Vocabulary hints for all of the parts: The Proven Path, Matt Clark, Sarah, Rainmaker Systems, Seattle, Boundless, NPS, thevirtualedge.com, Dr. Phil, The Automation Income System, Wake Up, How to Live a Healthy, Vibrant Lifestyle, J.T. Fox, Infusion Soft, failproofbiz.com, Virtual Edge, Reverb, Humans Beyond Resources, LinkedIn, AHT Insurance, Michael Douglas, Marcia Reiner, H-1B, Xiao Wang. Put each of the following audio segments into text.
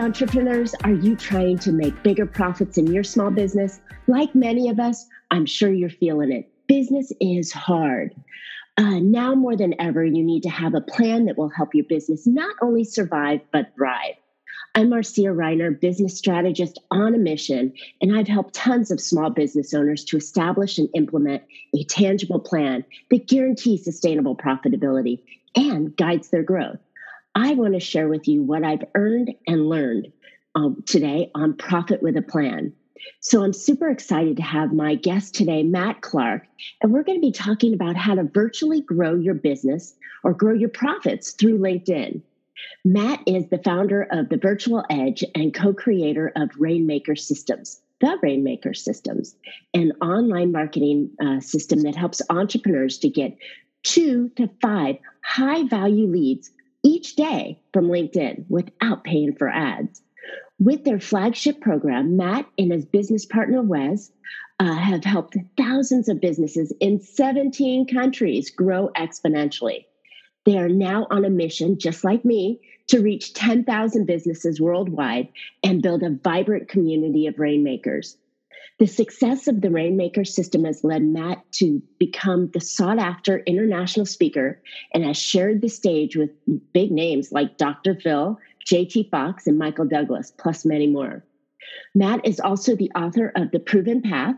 entrepreneurs, are you trying to make bigger profits in your small business? Like many of us, I'm sure you're feeling it. Business is hard. Now more than ever, you need to have a plan that will help your business not only survive, but thrive. I'm Marcia Reiner, business strategist on a mission, and I've helped tons of small business owners to establish and implement a tangible plan that guarantees sustainable profitability and guides their growth. I want to share with you what I've earned and learned today on Profit with a Plan. So I'm super excited to have my guest today, Matt Clark, and we're going to be talking about how to virtually grow your business or grow your profits through LinkedIn. Matt is the founder of The Virtual Edge and co-creator of Rainmaker Systems, The Rainmaker Systems, an online marketing system that helps entrepreneurs to get 2 to 5 high-value leads each day from LinkedIn without paying for ads. With their flagship program, Matt and his business partner, Wes, have helped thousands of businesses in 17 countries grow exponentially. They are now on a mission, just like me, to reach 10,000 businesses worldwide and build a vibrant community of rainmakers. The success of the Rainmaker system has led Matt to become the sought-after international speaker and has shared the stage with big names like Dr. Phil, J.T. Fox, and Michael Douglas, plus many more. Matt is also the author of The Proven Path,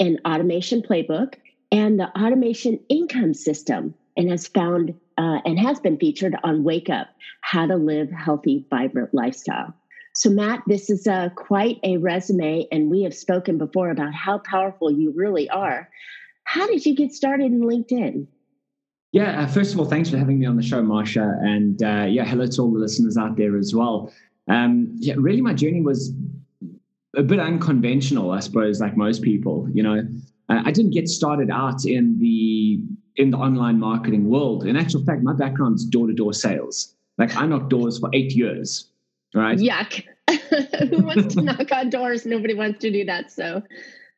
an automation playbook, and The Automation Income System, and has been featured on Wake Up, How to Live a Healthy, Vibrant Lifestyle. So Matt, this is quite a resume, and we have spoken before about how powerful you really are. How did you get started in LinkedIn? Yeah, first of all, thanks for having me on the show, Marcia. And hello to all the listeners out there as well. Really my journey was a bit unconventional, I suppose, like most people. You know, I didn't get started out in the online marketing world. In actual fact, my background's door-to-door sales. Like, I knocked doors for 8 years, right? Yuck. Who wants to knock on doors? Nobody wants to do that, so...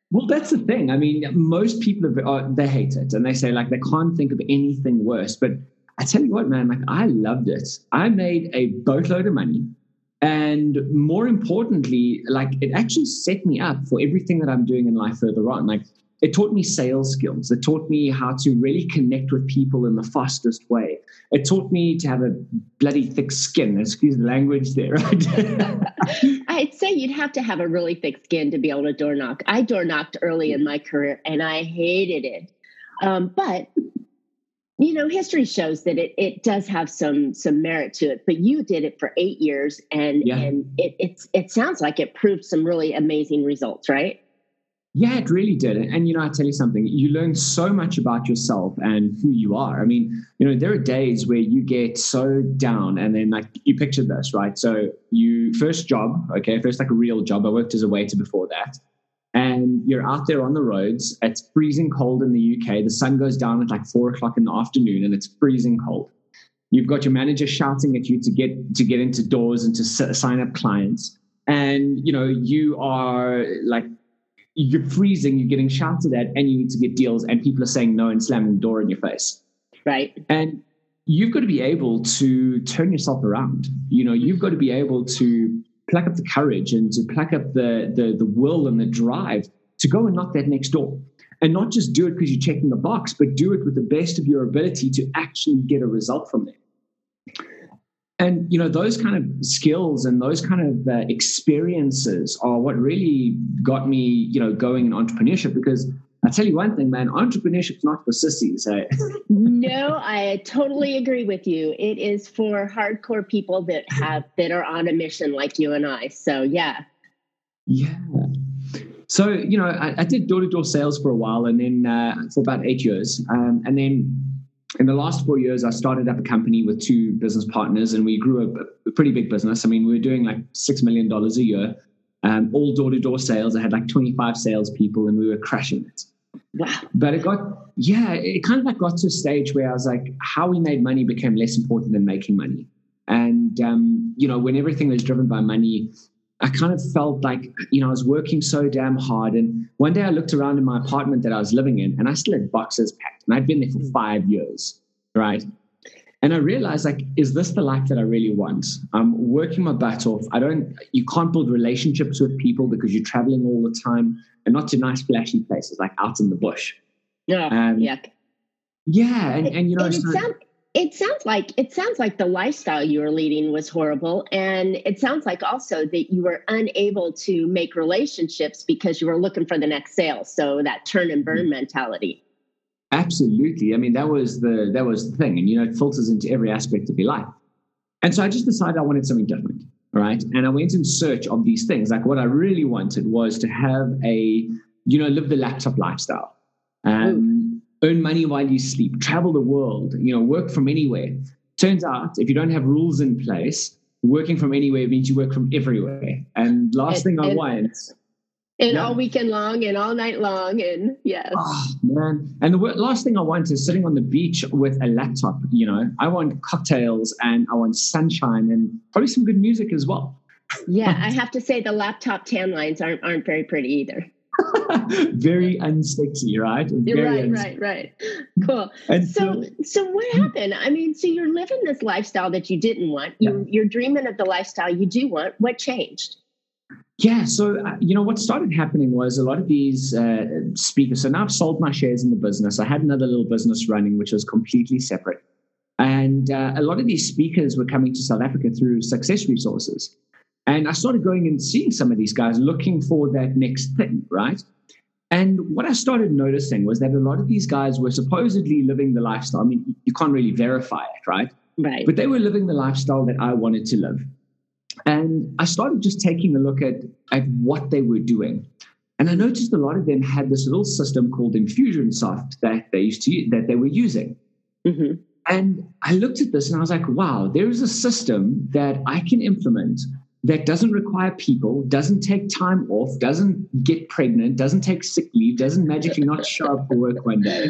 Well, that's the thing. I mean, most people, they hate it. And they say, like, they can't think of anything worse. But I tell you what, man, like, I loved it. I made a boatload of money. And more importantly, like, it actually set me up for everything that I'm doing in life further on. Like, it taught me sales skills. It taught me how to really connect with people in the fastest way. It taught me to have a bloody thick skin. Excuse the language there. Right? I'd say you'd have to have a really thick skin to be able to door knock. I door knocked early in my career, and I hated it. But, you know, history shows that it does have some merit to it. But you did it for 8 years, and it sounds like it proved some really amazing results, right? Yeah, it really did. And, you know, I tell you something, you learn so much about yourself and who you are. I mean, you know, there are days where you get so down, and then, like, you picture this, right? So first like a real job, I worked as a waiter before that. And you're out there on the roads. It's freezing cold in the UK. The sun goes down at like 4 o'clock in the afternoon, and it's freezing cold. You've got your manager shouting at you to get into doors and to sign up clients. And, you know, you are like, you're freezing, you're getting shouted at, and you need to get deals, and people are saying no and slamming the door in your face. Right. And you've got to be able to turn yourself around. You know, you've got to be able to pluck up the courage and to pluck up the will and the drive to go and knock that next door. And not just do it because you're checking the box, but do it with the best of your ability to actually get a result from there. And, you know, those kind of skills and those kind of experiences are what really got me, you know, going in entrepreneurship. Because I tell you one thing, man, entrepreneurship's not for sissies. Hey? No, I totally agree with you. It is for hardcore people that are on a mission like you and I. So, yeah. Yeah. So, you know, I did door-to-door sales for a while, and then for about 8 years. And then... in the last 4 years, I started up a company with two business partners, and we grew a pretty big business. I mean, we were doing like $6 million a year, all door-to-door sales. I had like 25 salespeople, and we were crushing it. Wow. But it got to a stage where I was like, how we made money became less important than making money. And, you know, when everything was driven by money, I kind of felt like, you know, I was working so damn hard. And one day I looked around in my apartment that I was living in, and I still had boxes packed, and I'd been there for 5 years, right? And I realized, like, is this the life that I really want? I'm working my butt off. You can't build relationships with people because you're traveling all the time, and not to nice flashy places, like out in the bush. Yeah. Yeah. And you know, it sounds like the lifestyle you were leading was horrible. And it sounds like also that you were unable to make relationships because you were looking for the next sale. So that turn and burn mentality. Absolutely. I mean, that was the thing. And, you know, it filters into every aspect of your life. And so I just decided I wanted something different. Right. And I went in search of these things. Like, what I really wanted was to have live the laptop lifestyle, earn money while you sleep, travel the world, you know, work from anywhere. Turns out, if you don't have rules in place, working from anywhere means you work from everywhere. And all weekend long and all night long. And yes. Oh, man. And the last thing I want is sitting on the beach with a laptop. You know, I want cocktails and I want sunshine and probably some good music as well. Yeah. I have to say the laptop tan lines aren't very pretty either. Very unsexy, right? Right. Cool. And so what happened? I mean, so you're living this lifestyle that you didn't want. You're dreaming of the lifestyle you do want. What changed? Yeah. So, you know, what started happening was a lot of these speakers. So now I've sold my shares in the business. I had another little business running, which was completely separate. And a lot of these speakers were coming to South Africa through Success Resources. And I started going and seeing some of these guys looking for that next thing, right? And what I started noticing was that a lot of these guys were supposedly living the lifestyle. I mean, you can't really verify it, right? Right. But they were living the lifestyle that I wanted to live. And I started just taking a look at what they were doing. And I noticed a lot of them had this little system called Infusion Soft that they used to use, that they were using. Mm-hmm. And I looked at this and I was like, wow, there is a system that I can implement that doesn't require people, doesn't take time off, doesn't get pregnant, doesn't take sick leave, doesn't magically not show up for work one day.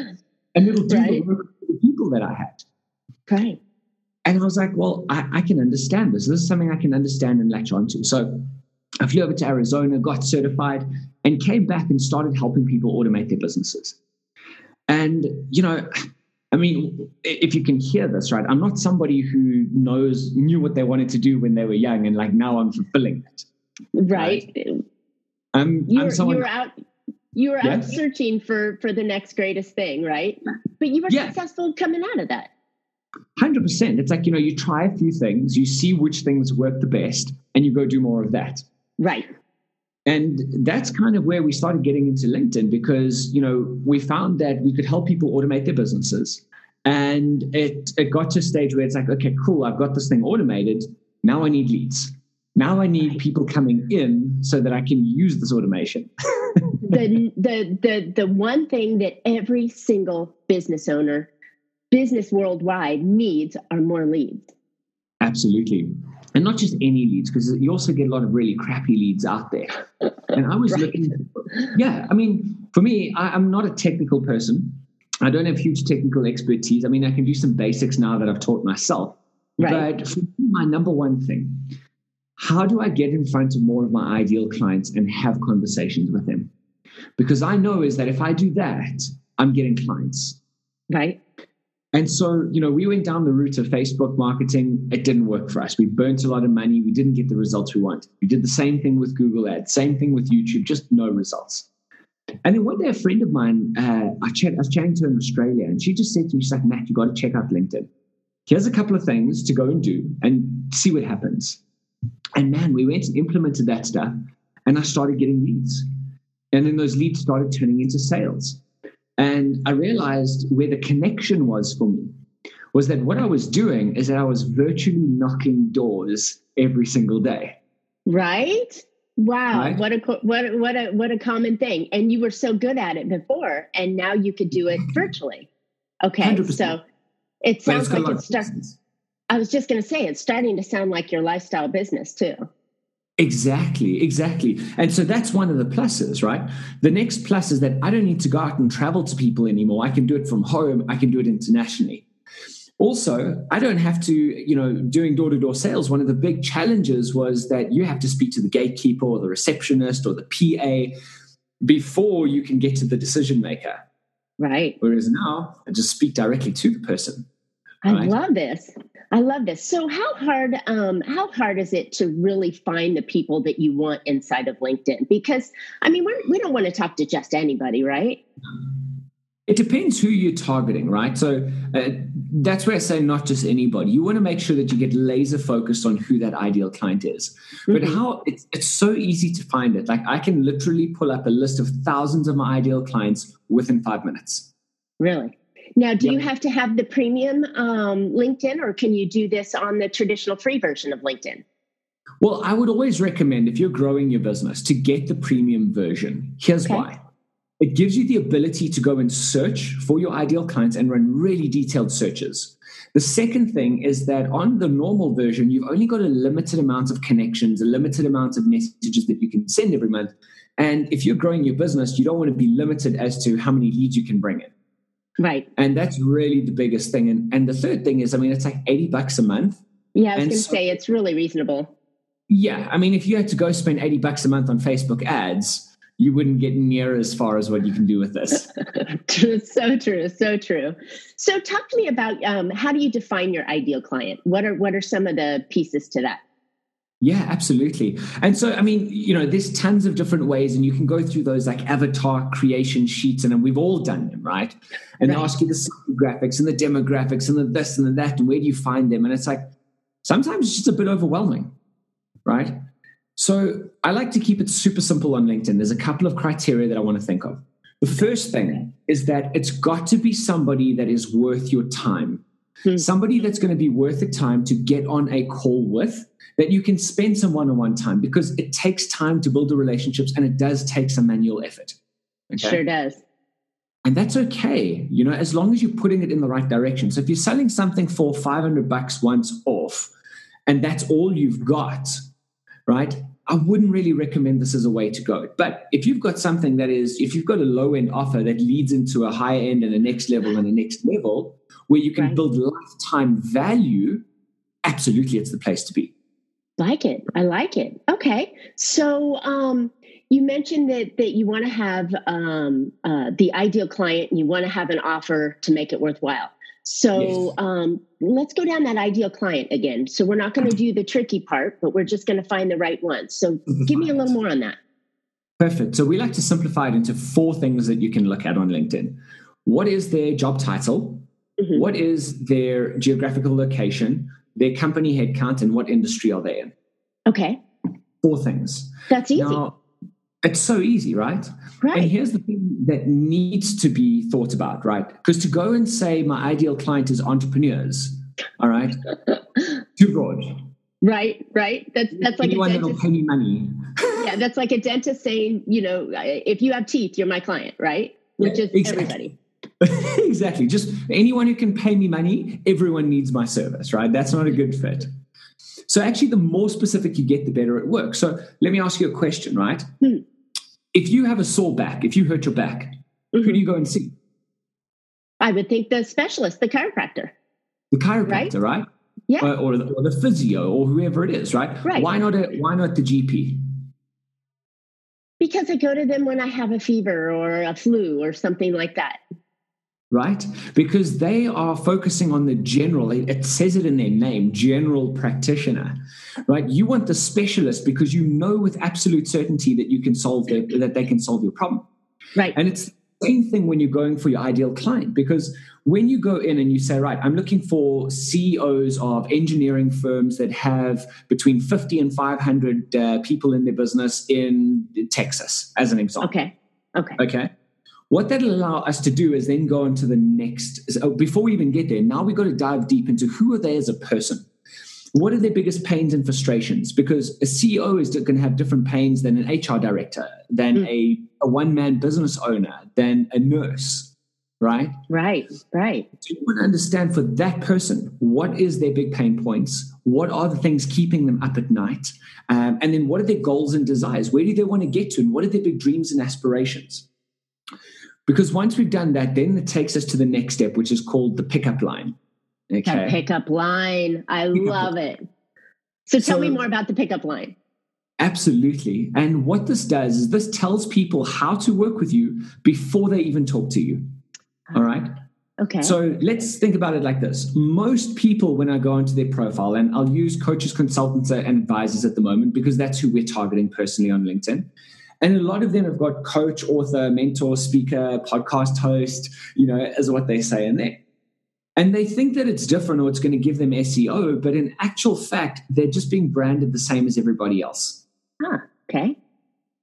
And it'll do the work for the people that I had. Right. And I was like, well, I can understand this. This is something I can understand and latch onto. So I flew over to Arizona, got certified, and came back and started helping people automate their businesses. And, you know, I mean, if you can hear this, right, I'm not somebody who knew what they wanted to do when they were young, and like now I'm fulfilling it. Right. You were out searching for the next greatest thing, right? But you were successful coming out of that. 100%. It's like, you know, you try a few things, you see which things work the best, and you go do more of that. Right. And that's kind of where we started getting into LinkedIn, because, you know, we found that we could help people automate their businesses. And it got to a stage where it's like, okay, cool, I've got this thing automated. Now I need leads. Now I need people coming in so that I can use this automation. The one thing that every single business owner, business worldwide needs are more leads. Absolutely. And not just any leads, because you also get a lot of really crappy leads out there. And I was looking, I mean, for me, I'm not a technical person. I don't have huge technical expertise. I mean, I can do some basics now that I've taught myself. Right. But for me, my number one thing, how do I get in front of more of my ideal clients and have conversations with them? Because I know is that if I do that, I'm getting clients. Right. And so, you know, we went down the route of Facebook marketing. It didn't work for us. We burnt a lot of money. We didn't get the results we wanted. We did the same thing with Google Ads, same thing with YouTube, just no results. And then one day a friend of mine, I was chatting to her in Australia, and she just said to me, she's like, Matt, you got to check out LinkedIn. Here's a couple of things to go and do and see what happens. And man, we went and implemented that stuff, and I started getting leads. And then those leads started turning into sales. And I realized where the connection was for me was that what I was doing is that I was virtually knocking doors every single day. Right? Wow. Right? What a common thing. And you were so good at it before, and now you could do it virtually. Okay. 100%. So it sounds like it's starting. I was just going to say, it's starting to sound like your lifestyle business too. Exactly. And so that's one of the pluses, right? The next plus is that I don't need to go out and travel to people anymore. I can do it from home. I can do it internationally. Also, I don't have to, you know, doing door-to-door sales, one of the big challenges was that you have to speak to the gatekeeper or the receptionist or the PA before you can get to the decision maker. Right. Whereas now I just speak directly to the person. Right? I love this. I love this. So how hard is it to really find the people that you want inside of LinkedIn? Because, I mean, we don't want to talk to just anybody, right? It depends who you're targeting, right? So that's where I say not just anybody. You want to make sure that you get laser focused on who that ideal client is. But it's so easy to find it. Like I can literally pull up a list of thousands of my ideal clients within 5 minutes. Really? Now, do you have to have the premium LinkedIn, or can you do this on the traditional free version of LinkedIn? Well, I would always recommend, if you're growing your business, to get the premium version. Here's why. It gives you the ability to go and search for your ideal clients and run really detailed searches. The second thing is that on the normal version, you've only got a limited amount of connections, a limited amount of messages that you can send every month. And if you're growing your business, you don't want to be limited as to how many leads you can bring in. Right. And that's really the biggest thing. And the third thing is, I mean, it's like $80 a month. Yeah, I was going to say it's really reasonable. Yeah. I mean, if you had to go spend $80 a month on Facebook ads, you wouldn't get near as far as what you can do with this. So true. So talk to me about how do you define your ideal client? What are some of the pieces to that? Yeah, absolutely. And so, I mean, you know, there's tons of different ways, and you can go through those like avatar creation sheets, and we've all done them, right? And they ask you the psychographics and the demographics and the this and the that, and where do you find them? And it's like, sometimes it's just a bit overwhelming, right? So I like to keep it super simple on LinkedIn. There's a couple of criteria that I want to think of. The first thing is that it's got to be somebody that is worth your time. Somebody that's going to be worth the time to get on a call with, that you can spend some one-on-one time, because it takes time to build the relationships, and it does take some manual effort. Okay? Sure does. And that's okay, you know, as long as you're putting it in the right direction. So if you're selling something for $500 once off, and that's all you've got, right? I wouldn't really recommend this as a way to go. But if you've got something that is, if you've got a low-end offer that leads into a high-end and a next level, where you can build lifetime value, absolutely it's the place to be. I like it. Okay. So you mentioned that you want to have the ideal client, and you want to have an offer to make it worthwhile. So let's go down that ideal client again. So we're not going to do the tricky part, but we're just going to find the right one. So give me a little more on that. Perfect. So we like to simplify it into 4 things that you can look at on LinkedIn. What is their job title? What is their geographical location, their company headcount, and what industry are they in? Okay. 4 things. That's easy. Now, it's so easy, right? Right. And here's the thing that needs to be thought about, right? Because to go and say my ideal client is entrepreneurs, all right, too broad. Right. That's like anyone that'll pay me money. Yeah, that's like a dentist saying, you know, if you have teeth, you're my client, right? Which is everybody. Exactly. Just anyone who can pay me money, everyone needs my service, right? That's not a good fit. So actually, the more specific you get, the better it works. So let me ask you a question, right? If you have a sore back, if you hurt your back, who do you go and see? I would think the specialist, the chiropractor. The chiropractor, right? Yeah. Or the physio, or whoever it is, right? Right. Why not the GP? Because I go to them when I have a fever or a flu or something like that. Right? Because they are focusing on the general, it says it in their name, general practitioner, right? You want the specialist because you know with absolute certainty that you can solve that they can solve your problem. Right. And it's the same thing when you're going for your ideal client, because when you go in and you say, right, I'm looking for CEOs of engineering firms that have between 50 and 500 people in their business in Texas, as an example. Okay. What that'll allow us to do is then go on to the next. So before we even get there, now we've got to dive deep into who are they as a person. What are their biggest pains and frustrations? Because a CEO is going to have different pains than an HR director, than a one-man business owner, than a nurse, right? Right. So you want to understand for that person, what is their big pain points? What are the things keeping them up at night? And then what are their goals and desires? Where do they want to get to? And what are their big dreams and aspirations? Because once we've done that, then it takes us to the next step, which is called the pickup line. Okay. The pickup line. I love it. So tell me more about the pickup line. Absolutely. And what this does is this tells people how to work with you before they even talk to you. All right. Okay. So let's think about it like this. Most people, when I go onto their profile, and I'll use coaches, consultants, and advisors at the moment because that's who we're targeting personally on LinkedIn. And a lot of them have got coach, author, mentor, speaker, podcast host, you know, as what they say in there. And they think that it's different or it's going to give them SEO, but in actual fact, they're just being branded the same as everybody else. Ah, okay.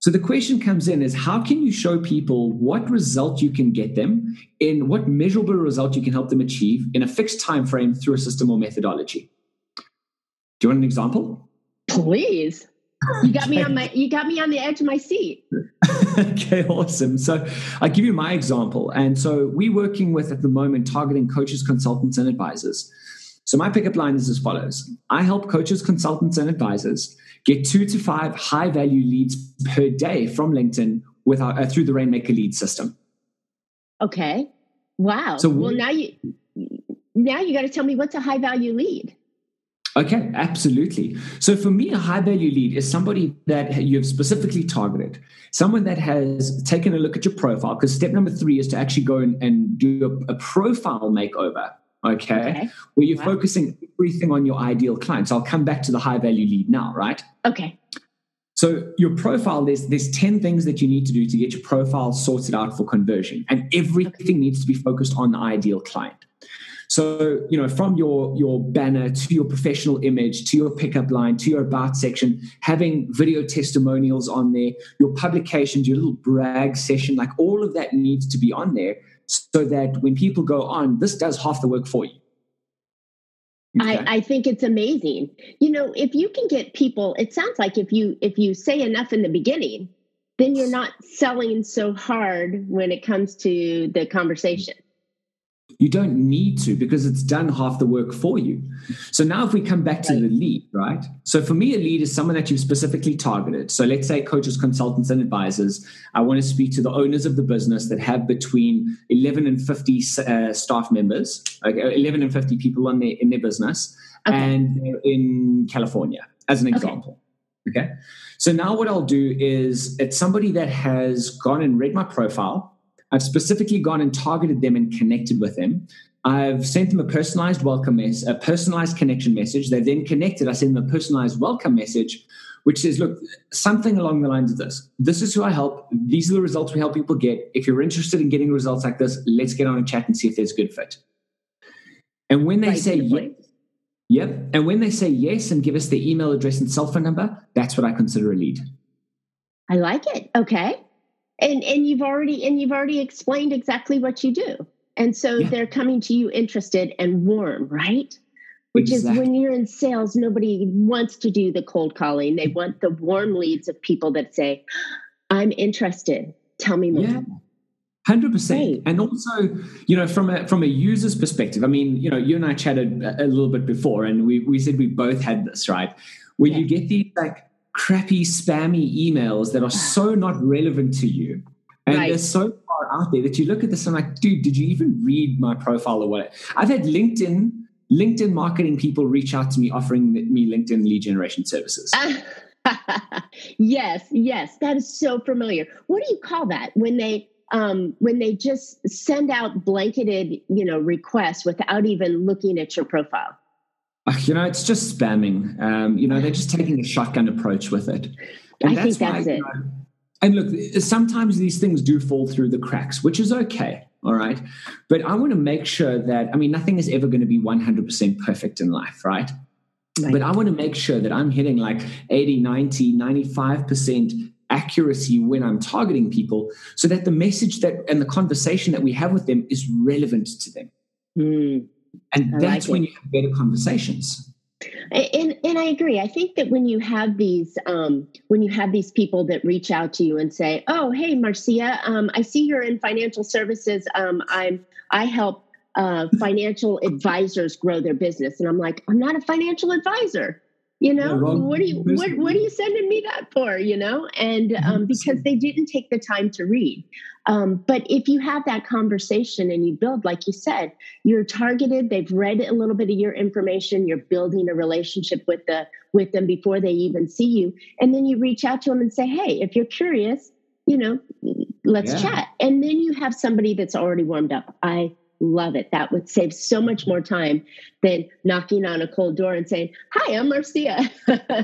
So the question comes in is how can you show people what result you can get them and what measurable result you can help them achieve in a fixed time frame through a system or methodology? Do you want an example? Please. You got me on the edge of my seat. Okay, awesome. So I'll give you my example. And so we're working with at the moment targeting coaches, consultants, and advisors. So my pickup line is as follows. I help coaches, consultants, and advisors get 2 to 5 high-value leads per day from LinkedIn with our, through the Rainmaker lead system. Okay. Wow. So well, now you got to tell me what's a high-value lead. Okay, absolutely. So for me, a high-value lead is somebody that you've specifically targeted, someone that has taken a look at your profile, because step number 3 is to actually go and do a profile makeover, okay, where you're focusing everything on your ideal client. So I'll come back to the high-value lead now, right? Okay. So your profile, there's 10 things that you need to do to get your profile sorted out for conversion, and everything needs to be focused on the ideal client. So, you know, from your banner to your professional image, to your pickup line, to your about section, having video testimonials on there, your publications, your little brag session, like all of that needs to be on there so that when people go on, this does half the work for you. Okay. I think it's amazing. You know, if you can get people, it sounds like if you say enough in the beginning, then you're not selling so hard when it comes to the conversation. You don't need to because it's done half the work for you. So now if we come back to the lead, right? So for me, a lead is someone that you've specifically targeted. So let's say coaches, consultants, and advisors. I want to speak to the owners of the business that have between 11 and 50 staff members, okay, 11 and 50 people in their business, okay, and they're in California, as an example. Okay. Okay. So now what I'll do is it's somebody that has gone and read my profile. I've specifically gone and targeted them and connected with them. I've sent them a personalized welcome message, a personalized connection message. They've then connected. I send them a personalized welcome message, which says, look, something along the lines of this. This is who I help. These are the results we help people get. If you're interested in getting results like this, let's get on a chat and see if there's a good fit. And when they say yes, yep. And when they say yes and give us their email address and cell phone number, that's what I consider a lead. I like it. Okay. And you've already explained exactly what you do. And so they're coming to you interested and warm, right? Which exactly. Is when you're in sales, nobody wants to do the cold calling. They want the warm leads of people that say, I'm interested. Tell me more. Yeah. 100%. And also, you know, from a user's perspective, I mean, you know, you and I chatted a little bit before and we said we both had this, right? Where you get these like crappy, spammy emails that are so not relevant to you. And they're so far out there that you look at this and I'm like, dude, did you even read my profile or what? I've had LinkedIn marketing people reach out to me offering me LinkedIn lead generation services. Yes. That is so familiar. What do you call that? When they just send out blanketed, you know, requests without even looking at your profile. You know, it's just spamming. You know, they're just taking a shotgun approach with it. And I think that's it. You know, and look, sometimes these things do fall through the cracks, which is okay. All right. But I want to make sure that, I mean, nothing is ever going to be 100% perfect in life, right? Right. But I want to make sure that I'm hitting like 80, 90, 95% accuracy when I'm targeting people so that the message that and the conversation that we have with them is relevant to them. Mm. And that's when you have better conversations. And I agree. I think that when you have these people that reach out to you and say, "Oh, hey, Marcia, I see you're in financial services. I help financial advisors grow their business," and I'm like, "I'm not a financial advisor. You know, what are you sending me that for? You know?" And because they didn't take the time to read. But if you have that conversation and you build, like you said, you're targeted, they've read a little bit of your information, you're building a relationship with them before they even see you. And then you reach out to them and say, hey, if you're curious, you know, let's chat. And then you have somebody that's already warmed up. I love it. That would save so much more time than knocking on a cold door and saying, "Hi, I'm Marcia.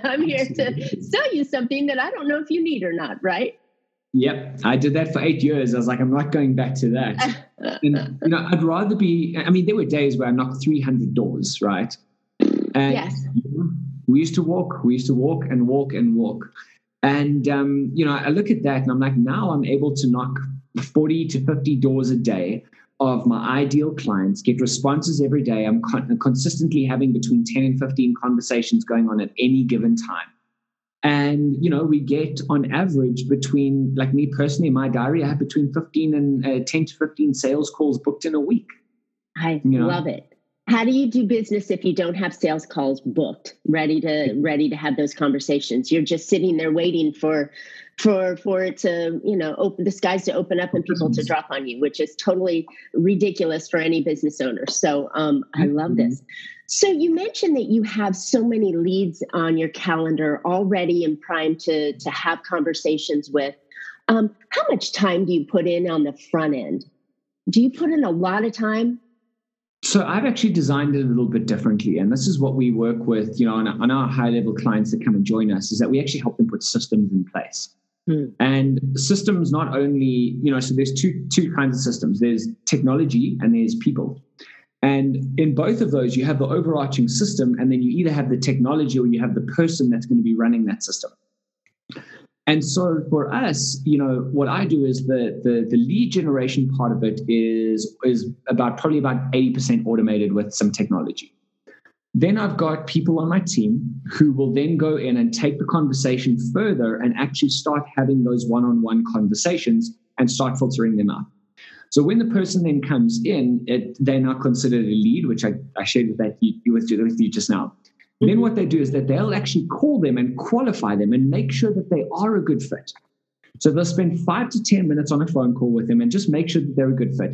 I'm here to sell you something that I don't know if you need or not," right? Yep. I did that for 8 years. I was like, I'm not going back to that. And, you know, I'd rather be, I mean, there were days where I knocked 300 doors, right? And yes. We used to walk and walk. And, you know, I look at that and I'm like, now I'm able to knock 40 to 50 doors a day of my ideal clients, get responses every day. I'm consistently having between 10 and 15 conversations going on at any given time. And, you know, we get on average between, like me personally, in my diary, I have between 10 to 15 sales calls booked in a week. I love it. How do you do business if you don't have sales calls booked, ready to have those conversations? You're just sitting there waiting for it to, you know, open, the skies to open up and people to drop on you, which is totally ridiculous for any business owner. So I love this. So you mentioned that you have so many leads on your calendar already and primed to have conversations with. How much time do you put in on the front end? Do you put in a lot of time? So I've actually designed it a little bit differently. And this is what we work with, you know, on our high-level clients that come and join us, is that we actually help them put systems in place. Mm. And systems not only, you know, so there's two kinds of systems. There's technology and there's people. And in both of those, you have the overarching system, and then you either have the technology or you have the person that's going to be running that system. And so for us, you know, what I do is the lead generation part of it is about 80% automated with some technology. Then I've got people on my team who will then go in and take the conversation further and actually start having those one-on-one conversations and start filtering them out. So when the person then comes in, they're now considered a lead, which I shared with you just now. Mm-hmm. Then what they do is that they'll actually call them and qualify them and make sure that they are a good fit. So they'll spend 5 to 10 minutes on a phone call with them and just make sure that they're a good fit.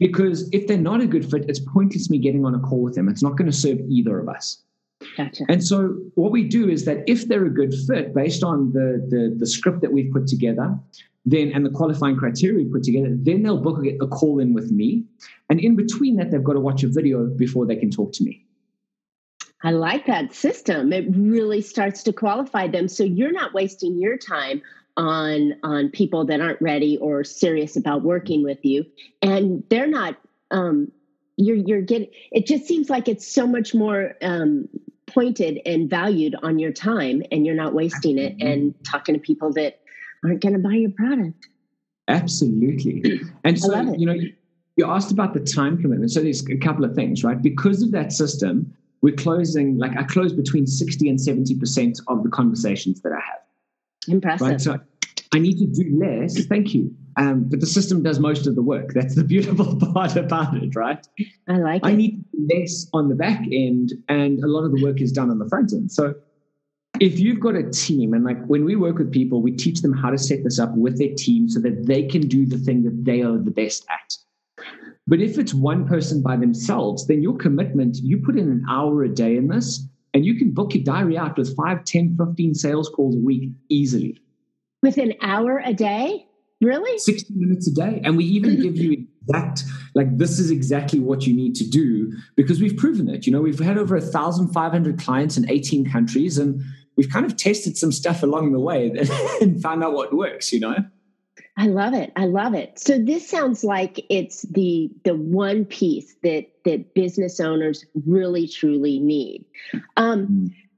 Because if they're not a good fit, it's pointless me getting on a call with them. It's not going to serve either of us. Gotcha. And so what we do is that if they're a good fit based on the script that we've put together, then and the qualifying criteria we put together, then they'll book a call in with me. And in between that, they've got to watch a video before they can talk to me. I like that system. It really starts to qualify them. So you're not wasting your time on people that aren't ready or serious about working with you. And they're not, you're getting, it just seems like it's so much more pointed and valued on your time, and you're not wasting it and talking to people that aren't going to buy your product. Absolutely. And so, you know, you asked about the time commitment. So there's a couple of things, right? Because of that system, we're closing, like I close between 60 and 70% of the conversations that I have. Impressive. Right? So I need to do less. Thank you. But the system does most of the work. That's the beautiful part about it, right? I like it. I need less on the back end, and a lot of the work is done on the front end. So if you've got a team, and like when we work with people, we teach them how to set this up with their team so that they can do the thing that they are the best at. But if it's one person by themselves, then your commitment, you put in an hour a day in this, and you can book your diary out with 5, 10, 15 sales calls a week easily. With an hour a day? Really? 60 minutes a day. And we even give you exact, like this is exactly what you need to do, because we've proven it. You know, we've had over 1,500 clients in 18 countries, and we've kind of tested some stuff along the way and found out what works, you know? I love it. I love it. So this sounds like it's the one piece that business owners really, truly need.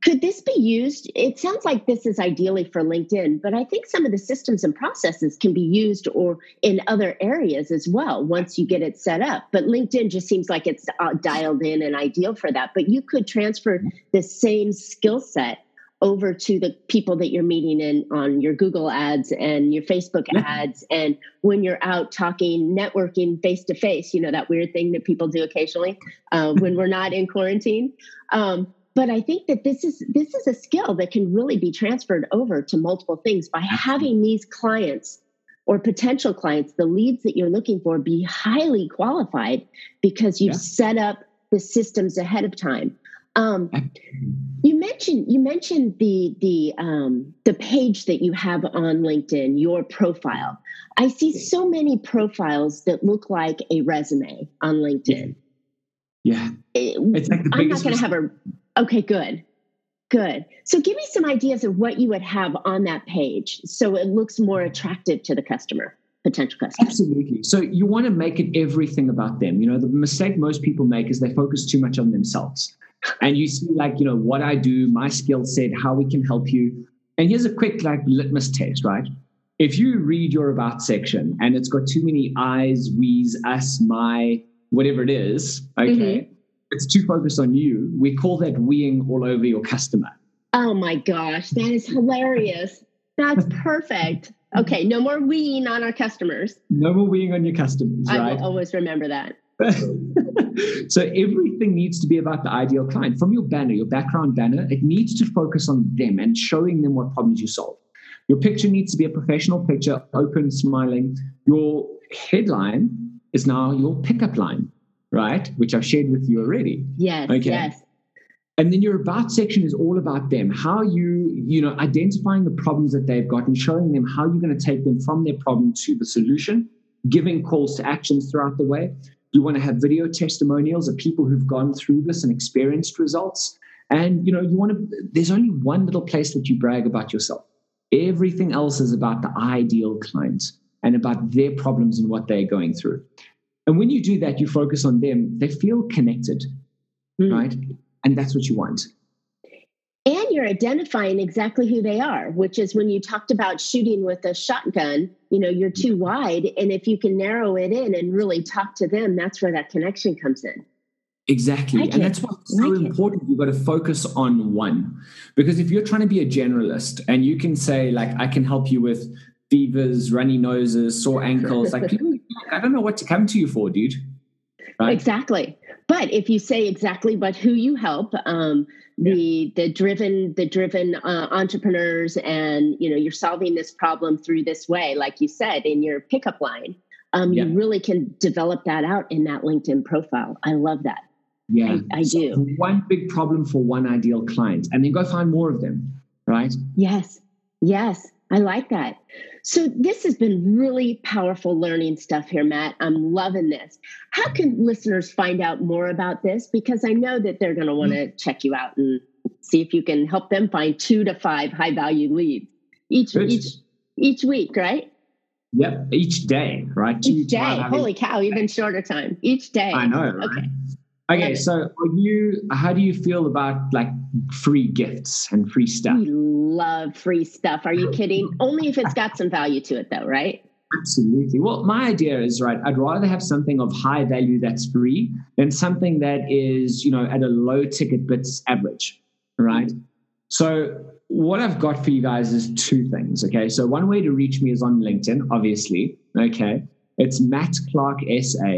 Could this be used? It sounds like this is ideally for LinkedIn, but I think some of the systems and processes can be used or in other areas as well once you get it set up. But LinkedIn just seems like it's dialed in and ideal for that. But you could transfer the same skill set over to the people that you're meeting in on your Google ads and your Facebook ads. And when you're out talking, networking face to face, you know, that weird thing that people do occasionally when we're not in quarantine. But I think that this is a skill that can really be transferred over to multiple things by having these clients or potential clients, the leads that you're looking for, be highly qualified because you've set up the systems ahead of time. You mentioned the page that you have on LinkedIn, your profile. I see so many profiles that look like a resume on LinkedIn. Yeah. It's like the I'm not going to have a, okay, good. Good. So give me some ideas of what you would have on that page so it looks more attractive to the customer, potential customer. Absolutely. So you want to make it everything about them. You know, the mistake most people make is they focus too much on themselves. And you see, like, you know, what I do, my skill set, how we can help you. And here's a quick, like, litmus test, right? If you read your about section and it's got too many I's, we's, us, my, whatever it is, okay, It's too focused on you. We call that weeing all over your customer. Oh my gosh, that is hilarious. That's perfect. Okay, no more weeing on our customers. No more weeing on your customers, right? I will always remember that. So everything needs to be about the ideal client. From your banner, your background banner, it needs to focus on them and showing them what problems you solve. Your picture needs to be a professional picture, open, smiling. Your headline is now your pickup line, right? Which I've shared with you already. Yes, okay. Yes. And then your about section is all about them, how you know, identifying the problems that they've got and showing them how you're going to take them from their problem to the solution, giving calls to actions throughout the way. You want to have video testimonials of people who've gone through this and experienced results. And, you know, you want to, there's only one little place that you brag about yourself. Everything else is about the ideal client and about their problems and what they're going through. And when you do that, you focus on them. They feel connected, right? And that's what you want. And you're identifying exactly who they are, which is when you talked about shooting with a shotgun, you know, you're too wide. And if you can narrow it in and really talk to them, that's where that connection comes in. Exactly. And that's why it's so important. You've got to focus on one, because if you're trying to be a generalist and you can say, like, I can help you with fevers, runny noses, sore ankles, like, people, I don't know what to come to you for, dude. Right? Exactly. But if you say exactly but who you help, the driven entrepreneurs, and, you know, you're solving this problem through this way, like you said, in your pickup line, you really can develop that out in that LinkedIn profile. I love that. Yeah, I do. So one big problem for one ideal client, and then go find more of them, right? Yes. Yes. I like that. So this has been really powerful learning stuff here, Matt. I'm loving this. How can listeners find out more about this? Because I know that they're going to want to check you out and see if you can help them find 2 to 5 high-value leads each week, right? Yep, each day, right? Each day. Holy cow, even shorter time. Each day. I know, right? Okay, so how do you feel about, like, free gifts and free stuff? We love free stuff. Are you kidding? Only if it's got some value to it, though, right? Absolutely. Well, my idea is, right, I'd rather have something of high value that's free than something that is, you know, at a low ticket but average, right? So what I've got for you guys is 2 things, okay? So one way to reach me is on LinkedIn, obviously, okay? It's Matt Clark SA.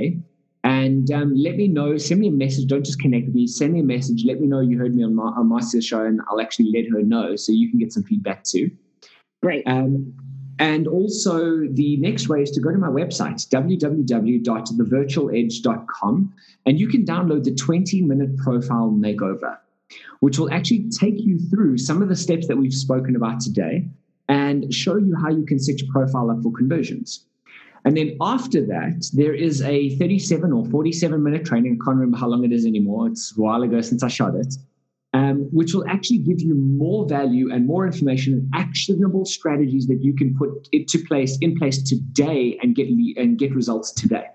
And let me know, send me a message. Don't just connect with me. Send me a message. Let me know you heard me on Marcia's show, and I'll actually let her know so you can get some feedback too. Great. And also the next way is to go to my website, www.thevirtualedge.com, and you can download the 20-minute profile makeover, which will actually take you through some of the steps that we've spoken about today and show you how you can set your profile up for conversions. And then after that, there is a 37 or 47-minute training. I can't remember how long it is anymore. It's a while ago since I shot it, which will actually give you more value and more information and actionable strategies that you can put in place today and get results today.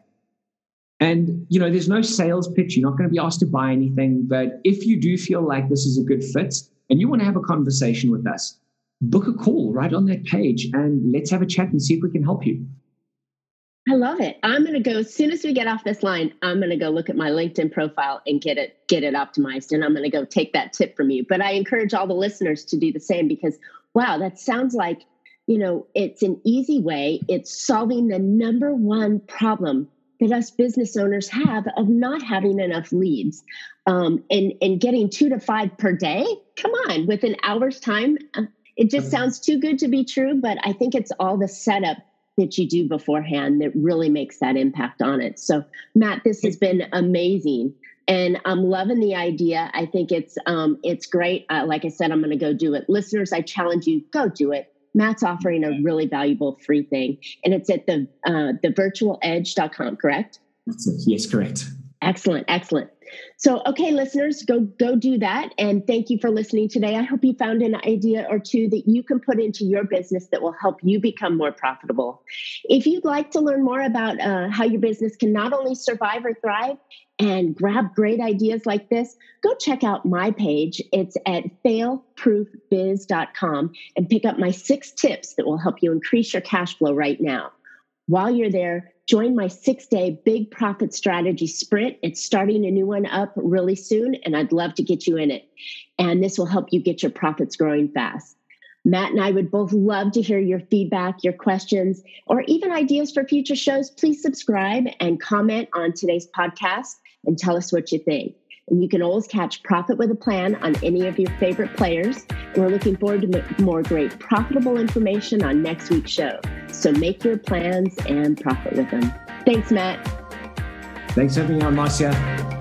And, you know, there's no sales pitch. You're not going to be asked to buy anything. But if you do feel like this is a good fit and you want to have a conversation with us, book a call right on that page and let's have a chat and see if we can help you. I love it. I'm going to go, as soon as we get off this line, I'm going to go look at my LinkedIn profile and get it optimized. And I'm going to go take that tip from you. But I encourage all the listeners to do the same, because, wow, that sounds like, you know, it's an easy way. It's solving the number one problem that us business owners have of not having enough leads, and getting 2 to 5 per day. Come on, with an hour's time. It just sounds too good to be true, but I think it's all the setup that you do beforehand that really makes that impact on it. So, Matt, this has been amazing. And I'm loving the idea. I think it's great. Like I said, I'm going to go do it. Listeners, I challenge you, go do it. Matt's offering a really valuable free thing. And it's at thevirtualedge.com, correct? That's it. Yes, correct. Excellent, excellent. So, okay, listeners, go do that. And thank you for listening today. I hope you found an idea or two that you can put into your business that will help you become more profitable. If you'd like to learn more about how your business can not only survive or thrive and grab great ideas like this, go check out my page. It's at failproofbiz.com and pick up my 6 tips that will help you increase your cash flow right now. While you're there, join my 6-day Big Profit Strategy Sprint. It's starting a new one up really soon, and I'd love to get you in it. And this will help you get your profits growing fast. Matt and I would both love to hear your feedback, your questions, or even ideas for future shows. Please subscribe and comment on today's podcast and tell us what you think. And you can always catch Profit with a Plan on any of your favorite players. We're looking forward to more great profitable information on next week's show. So make your plans and profit with them. Thanks, Matt. Thanks for having me on, Marcia.